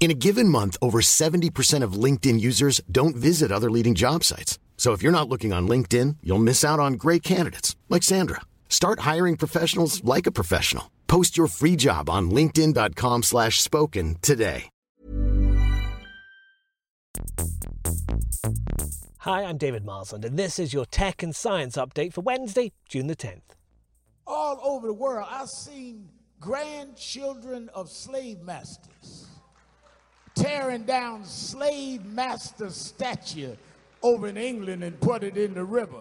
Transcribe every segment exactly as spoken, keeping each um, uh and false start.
In a given month, over seventy percent of LinkedIn users don't visit other leading job sites. So if you're not looking on LinkedIn, you'll miss out on great candidates like Sandra. Start hiring professionals like a professional. Post your free job on linkedin.com slash spoken today. Hi, I'm David Marsland, and this is your Tech and Science Update for Wednesday, June the tenth. All over the world, I've seen grandchildren of slave masters tearing down slave master statue over in England and put it in the river.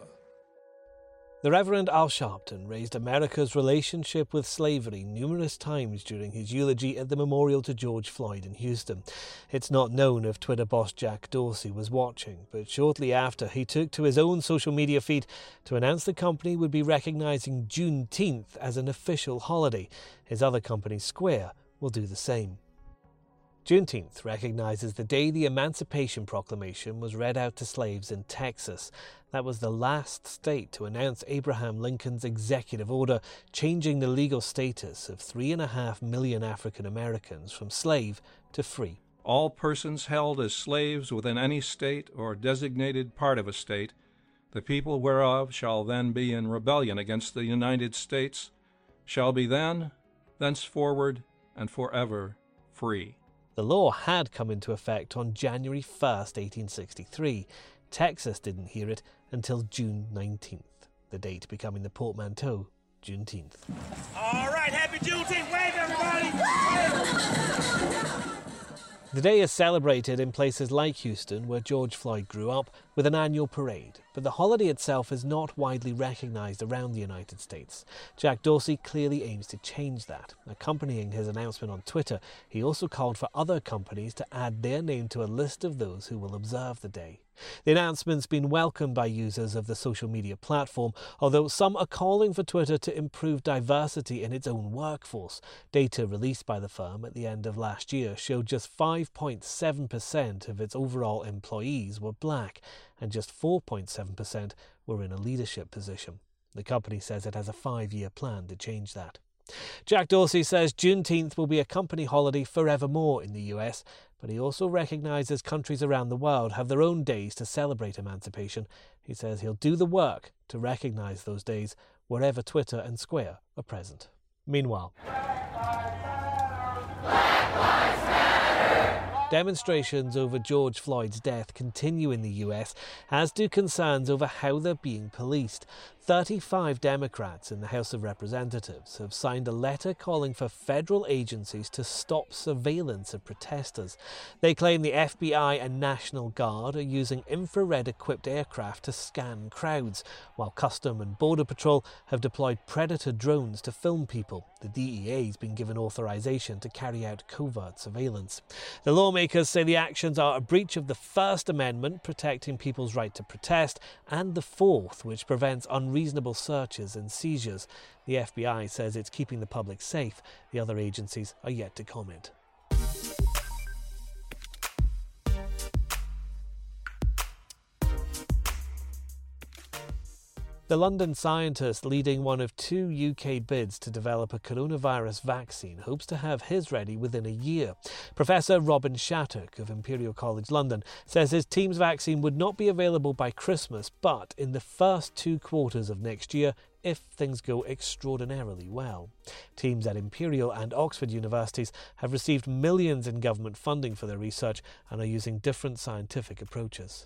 The Reverend Al Sharpton raised America's relationship with slavery numerous times during his eulogy at the memorial to George Floyd in Houston. It's not known if Twitter boss Jack Dorsey was watching, but shortly after he took to his own social media feed to announce the company would be recognising Juneteenth as an official holiday. His other company, Square, will do the same. Juneteenth recognises the day the Emancipation Proclamation was read out to slaves in Texas. That was the last state to announce Abraham Lincoln's executive order changing the legal status of three and a half million African Americans from slave to free. All persons held as slaves within any state or designated part of a state, the people whereof shall then be in rebellion against the United States, shall be then, thenceforward, and forever free. The law had come into effect on January first, eighteen sixty-three. Texas didn't hear it until June nineteenth, the date becoming the portmanteau, Juneteenth. All right, happy Juneteenth! Wave, everybody! Wave. The day is celebrated in places like Houston, where George Floyd grew up, with an annual parade, but the holiday itself is not widely recognised around the United States. Jack Dorsey clearly aims to change that. Accompanying his announcement on Twitter, he also called for other companies to add their name to a list of those who will observe the day. The announcement's been welcomed by users of the social media platform, although some are calling for Twitter to improve diversity in its own workforce. Data released by the firm at the end of last year showed just five point seven percent of its overall employees were black, and just four point seven percent were in a leadership position. The company says it has a five-year plan to change that. Jack Dorsey says Juneteenth will be a company holiday forevermore in the U S, but he also recognises countries around the world have their own days to celebrate emancipation. He says he'll do the work to recognise those days wherever Twitter and Square are present. Meanwhile, demonstrations over George Floyd's death continue in the U S, as do concerns over how they're being policed. thirty-five Democrats in the House of Representatives have signed a letter calling for federal agencies to stop surveillance of protesters. They claim the F B I and National Guard are using infrared-equipped aircraft to scan crowds, while Customs and Border Patrol have deployed predator drones to film people. The D E A's been given authorization to carry out covert surveillance. The law Lawmakers say the actions are a breach of the First Amendment, protecting people's right to protest, and the Fourth, which prevents unreasonable searches and seizures. The F B I says it's keeping the public safe. The other agencies are yet to comment. The London scientist leading one of two U K bids to develop a coronavirus vaccine hopes to have his ready within a year. Professor Robin Shattock of Imperial College London says his team's vaccine would not be available by Christmas, but in the first two quarters of next year, if things go extraordinarily well. Teams at Imperial and Oxford universities have received millions in government funding for their research and are using different scientific approaches.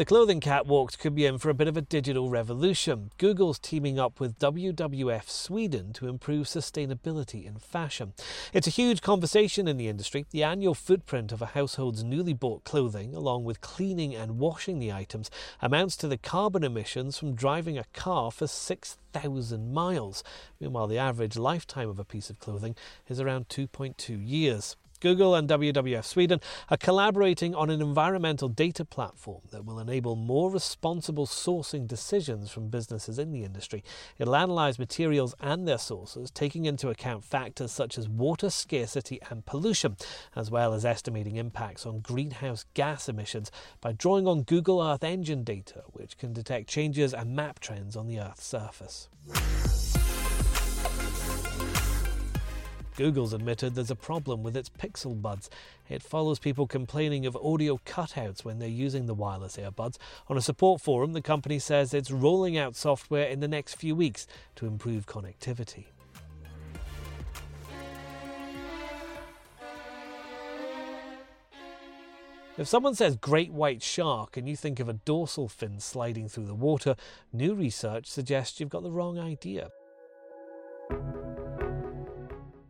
The clothing catwalks could be in for a bit of a digital revolution. Google's teaming up with W W F Sweden to improve sustainability in fashion. It's a huge conversation in the industry. The annual footprint of a household's newly bought clothing, along with cleaning and washing the items, amounts to the carbon emissions from driving a car for six thousand miles. Meanwhile, the average lifetime of a piece of clothing is around two point two years. Google and W W F Sweden are collaborating on an environmental data platform that will enable more responsible sourcing decisions from businesses in the industry. It'll analyse materials and their sources, taking into account factors such as water scarcity and pollution, as well as estimating impacts on greenhouse gas emissions by drawing on Google Earth Engine data, which can detect changes and map trends on the Earth's surface. Google's admitted there's a problem with its Pixel Buds. It follows people complaining of audio cutouts when they're using the wireless earbuds. On a support forum, the company says it's rolling out software in the next few weeks to improve connectivity. If someone says great white shark and you think of a dorsal fin sliding through the water, new research suggests you've got the wrong idea.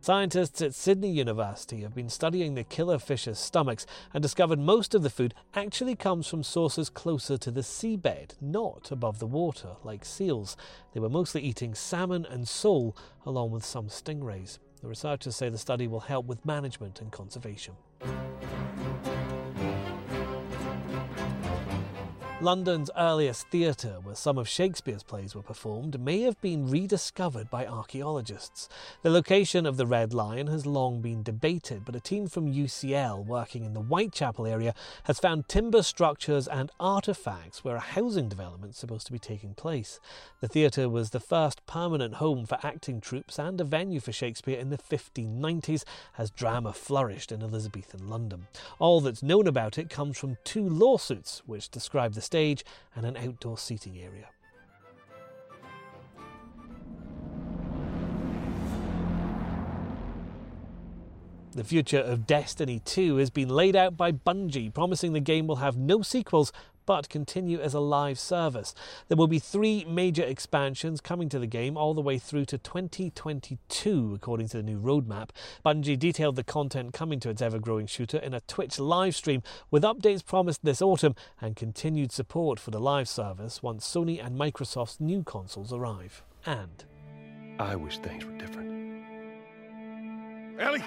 Scientists at Sydney University have been studying the killer fish's stomachs and discovered most of the food actually comes from sources closer to the seabed, not above the water, like seals. They were mostly eating salmon and sole, along with some stingrays. The researchers say the study will help with management and conservation. London's earliest theatre, where some of Shakespeare's plays were performed, may have been rediscovered by archaeologists. The location of the Red Lion has long been debated, but a team from U C L working in the Whitechapel area has found timber structures and artefacts where a housing development is supposed to be taking place. The theatre was the first permanent home for acting troupes and a venue for Shakespeare in the fifteen nineties, as drama flourished in Elizabethan London. All that's known about it comes from two lawsuits, which describe the stage and an outdoor seating area. The future of Destiny two has been laid out by Bungie, promising the game will have no sequels but continue as a live service. There will be three major expansions coming to the game all the way through to twenty twenty-two, according to the new roadmap. Bungie detailed the content coming to its ever-growing shooter in a Twitch live stream, with updates promised this autumn and continued support for the live service once Sony and Microsoft's new consoles arrive. And I wish things were different. Ellie!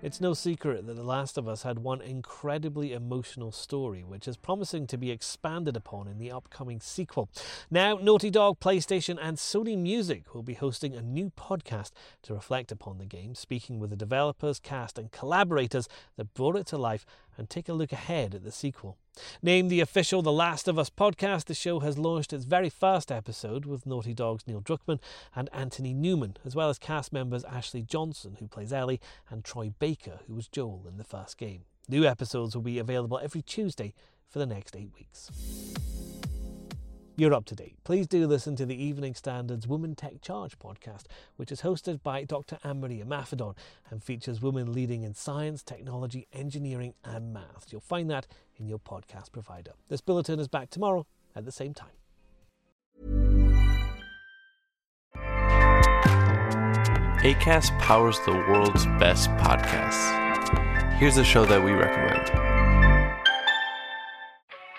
It's no secret that The Last of Us had one incredibly emotional story, which is promising to be expanded upon in the upcoming sequel. Now, Naughty Dog, PlayStation and Sony Music will be hosting a new podcast to reflect upon the game, speaking with the developers, cast and collaborators that brought it to life, and take a look ahead at the sequel. Named the official The Last of Us podcast, the show has launched its very first episode with Naughty Dog's Neil Druckmann and Anthony Newman, as well as cast members Ashley Johnson, who plays Ellie, and Troy Baker, who was Joel in the first game. New episodes will be available every Tuesday for the next eight weeks. You're up to date. Please do listen to the Evening Standard's Women Tech Charge podcast, which is hosted by Doctor Anne-Marie Maffedon and features women leading in science, technology, engineering and maths. You'll find that in your podcast provider. This bulletin is back tomorrow at the same time. Acast powers the world's best podcasts. Here's a show that we recommend.